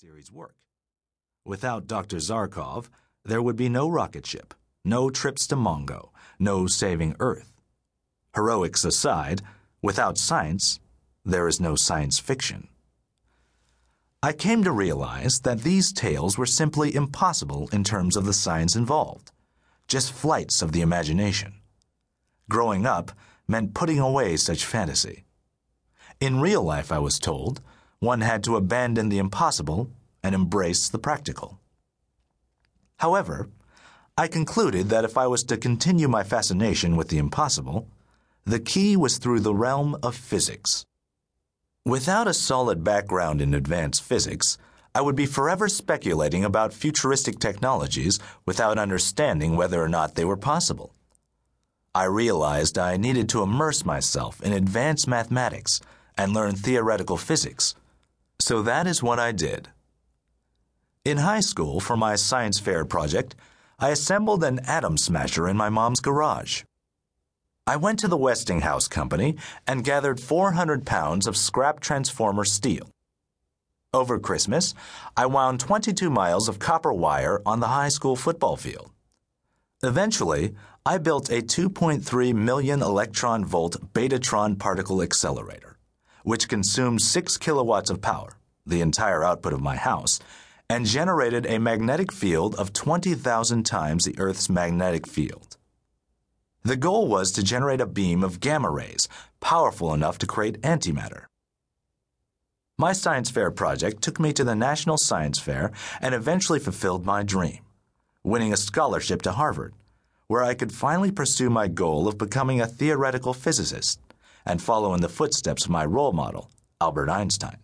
series work. Without Dr. Zarkov, there would be no rocket ship, no trips to Mongo, no saving Earth. Heroics aside, without science, there is no science fiction. I came to realize that these tales were simply impossible in terms of the science involved, just flights of the imagination. Growing up meant putting away such fantasy. In real life, I was told, one had to abandon the impossible and embrace the practical. However, I concluded that if I was to continue my fascination with the impossible, the key was through the realm of physics. Without a solid background in advanced physics, I would be forever speculating about futuristic technologies without understanding whether or not they were possible. I realized I needed to immerse myself in advanced mathematics and learn theoretical physics. So that is what I did. In high school, for my science fair project, I assembled an atom smasher in my mom's garage. I went to the Westinghouse Company and gathered 400 pounds of scrap transformer steel. Over Christmas, I wound 22 miles of copper wire on the high school football field. Eventually, I built a 2.3 million electron volt betatron particle accelerator, which consumed 6 kilowatts of power, the entire output of my house, and generated a magnetic field of 20,000 times the Earth's magnetic field. The goal was to generate a beam of gamma rays powerful enough to create antimatter. My science fair project took me to the National Science Fair and eventually fulfilled my dream, winning a scholarship to Harvard, where I could finally pursue my goal of becoming a theoretical physicist and follow in the footsteps of my role model, Albert Einstein.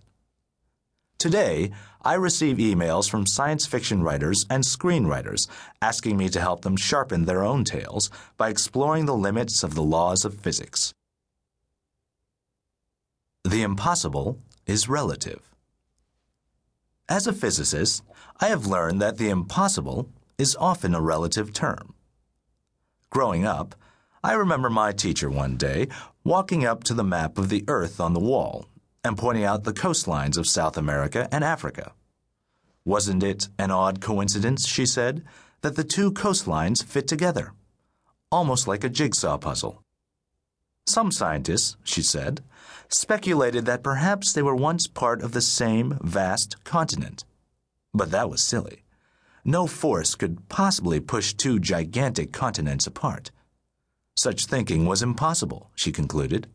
Today, I receive emails from science fiction writers and screenwriters asking me to help them sharpen their own tales by exploring the limits of the laws of physics. The impossible is relative. As a physicist, I have learned that the impossible is often a relative term. Growing up, I remember my teacher one day walking up to the map of the Earth on the wall and pointing out the coastlines of South America and Africa. Wasn't it an odd coincidence, she said, that the two coastlines fit together, almost like a jigsaw puzzle? Some scientists, she said, speculated that perhaps they were once part of the same vast continent. But that was silly. No force could possibly push two gigantic continents apart. Such thinking was impossible, she concluded.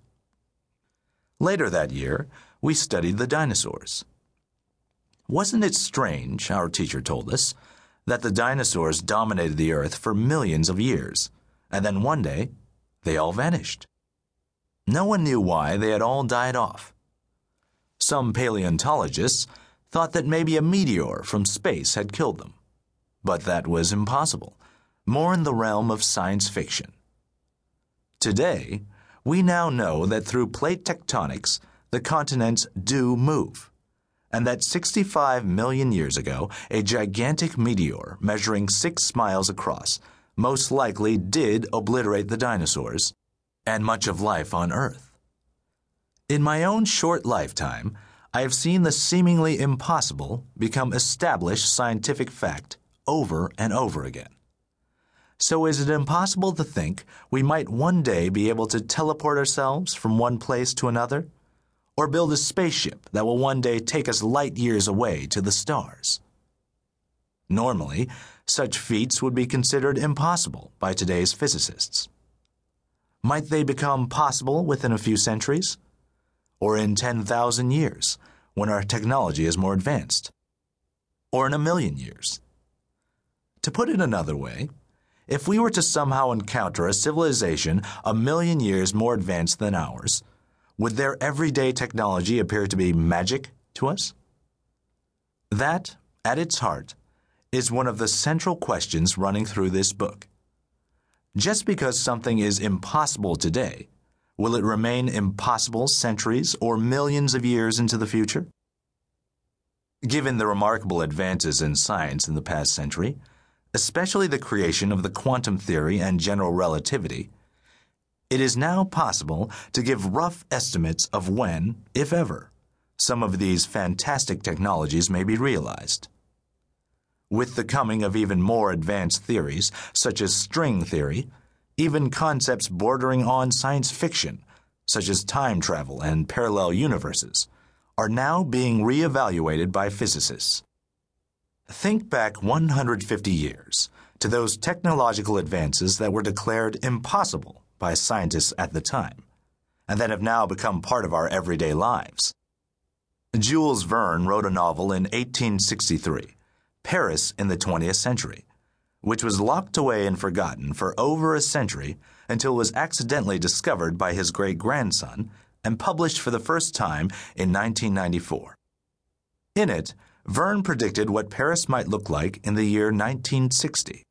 Later that year, we studied the dinosaurs. Wasn't it strange, our teacher told us, that the dinosaurs dominated the Earth for millions of years, and then one day, they all vanished? No one knew why they had all died off. Some paleontologists thought that maybe a meteor from space had killed them. But that was impossible, more in the realm of science fiction. Today, we now know that through plate tectonics, the continents do move, and that 65 million years ago, a gigantic meteor measuring 6 miles across most likely did obliterate the dinosaurs and much of life on Earth. In my own short lifetime, I have seen the seemingly impossible become established scientific fact over and over again. So is it impossible to think we might one day be able to teleport ourselves from one place to another, or build a spaceship that will one day take us light years away to the stars? Normally, such feats would be considered impossible by today's physicists. Might they become possible within a few centuries? Or in 10,000 years, when our technology is more advanced? Or in 1 million years? To put it another way, if we were to somehow encounter a civilization 1 million years more advanced than ours, would their everyday technology appear to be magic to us? That, at its heart, is one of the central questions running through this book. Just because something is impossible today, will it remain impossible centuries or millions of years into the future? Given the remarkable advances in science in the past century, especially the creation of the quantum theory and general relativity, it is now possible to give rough estimates of when, if ever, some of these fantastic technologies may be realized. With the coming of even more advanced theories, such as string theory, even concepts bordering on science fiction, such as time travel and parallel universes, are now being re-evaluated by physicists. Think back 150 years to those technological advances that were declared impossible by scientists at the time, and that have now become part of our everyday lives. Jules Verne wrote a novel in 1863, Paris in the 20th Century, which was locked away and forgotten for over a century until it was accidentally discovered by his great-grandson and published for the first time in 1994. In it, Verne predicted what Paris might look like in the year 1960.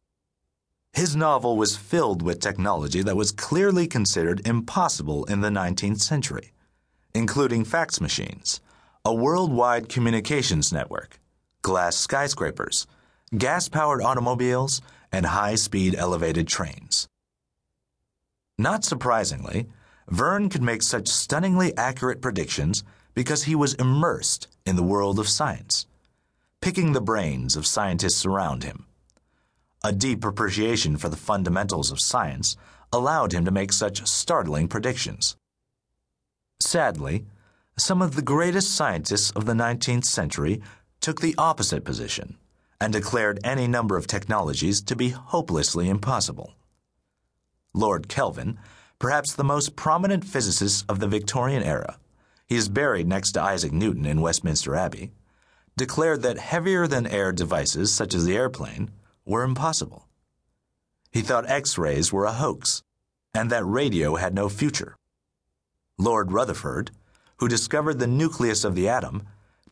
His novel was filled with technology that was clearly considered impossible in the 19th century, including fax machines, a worldwide communications network, glass skyscrapers, gas-powered automobiles, and high-speed elevated trains. Not surprisingly, Verne could make such stunningly accurate predictions because he was immersed in the world of science, picking the brains of scientists around him. A deep appreciation for the fundamentals of science allowed him to make such startling predictions. Sadly, some of the greatest scientists of the 19th century took the opposite position and declared any number of technologies to be hopelessly impossible. Lord Kelvin, perhaps the most prominent physicist of the Victorian era, he is buried next to Isaac Newton in Westminster Abbey, declared that heavier-than-air devices such as the airplane were impossible. He thought X-rays were a hoax and that radio had no future. Lord Rutherford, who discovered the nucleus of the atom,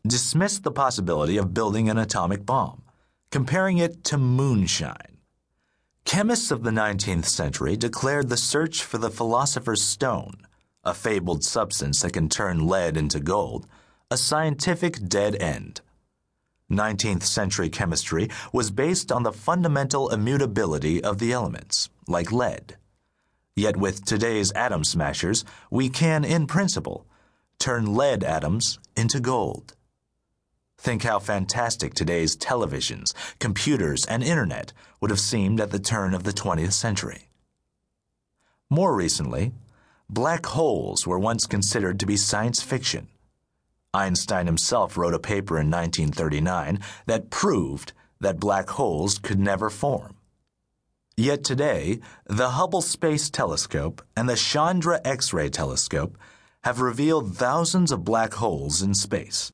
dismissed the possibility of building an atomic bomb, comparing it to moonshine. Chemists of the 19th century declared the search for the philosopher's stone, a fabled substance that can turn lead into gold, a scientific dead end. 19th century chemistry was based on the fundamental immutability of the elements, like lead. Yet with today's atom smashers, we can, in principle, turn lead atoms into gold. Think how fantastic today's televisions, computers, and internet would have seemed at the turn of the 20th century. More recently, black holes were once considered to be science fiction. Einstein himself wrote a paper in 1939 that proved that black holes could never form. Yet today, the Hubble Space Telescope and the Chandra X-ray Telescope have revealed thousands of black holes in space.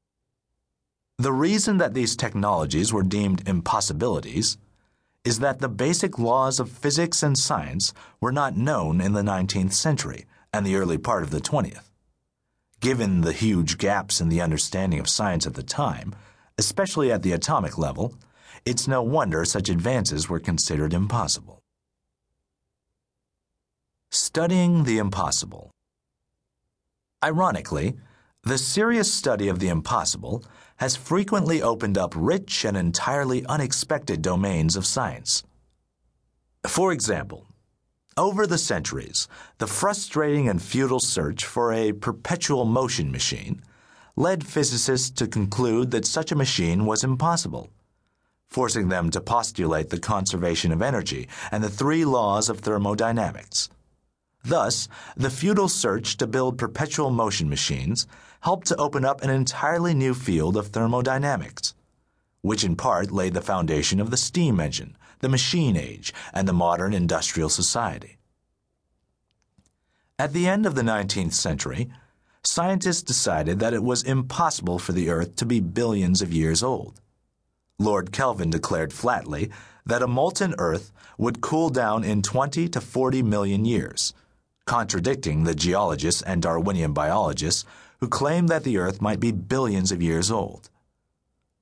The reason that these technologies were deemed impossibilities is that the basic laws of physics and science were not known in the 19th century and the early part of the 20th. Given the huge gaps in the understanding of science at the time, especially at the atomic level, it's no wonder such advances were considered impossible. Studying the impossible. Ironically, the serious study of the impossible has frequently opened up rich and entirely unexpected domains of science. For example, over the centuries, the frustrating and futile search for a perpetual motion machine led physicists to conclude that such a machine was impossible, forcing them to postulate the conservation of energy and the three laws of thermodynamics. Thus, the futile search to build perpetual motion machines helped to open up an entirely new field of thermodynamics, which in part laid the foundation of the steam engine, the machine age, and the modern industrial society. At the end of the 19th century, scientists decided that it was impossible for the Earth to be billions of years old. Lord Kelvin declared flatly that a molten Earth would cool down in 20 to 40 million years, contradicting the geologists and Darwinian biologists who claimed that the Earth might be billions of years old.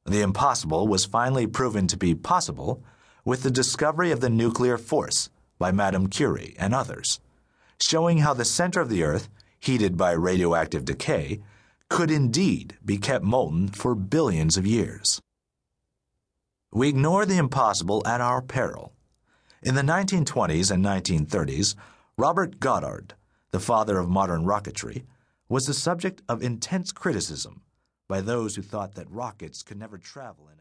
The impossible was finally proven to be possible with the discovery of the nuclear force by Madame Curie and others, showing how the center of the Earth, heated by radioactive decay, could indeed be kept molten for billions of years. We ignore the impossible at our peril. In the 1920s and 1930s, Robert Goddard, the father of modern rocketry, was the subject of intense criticism by those who thought that rockets could never travel in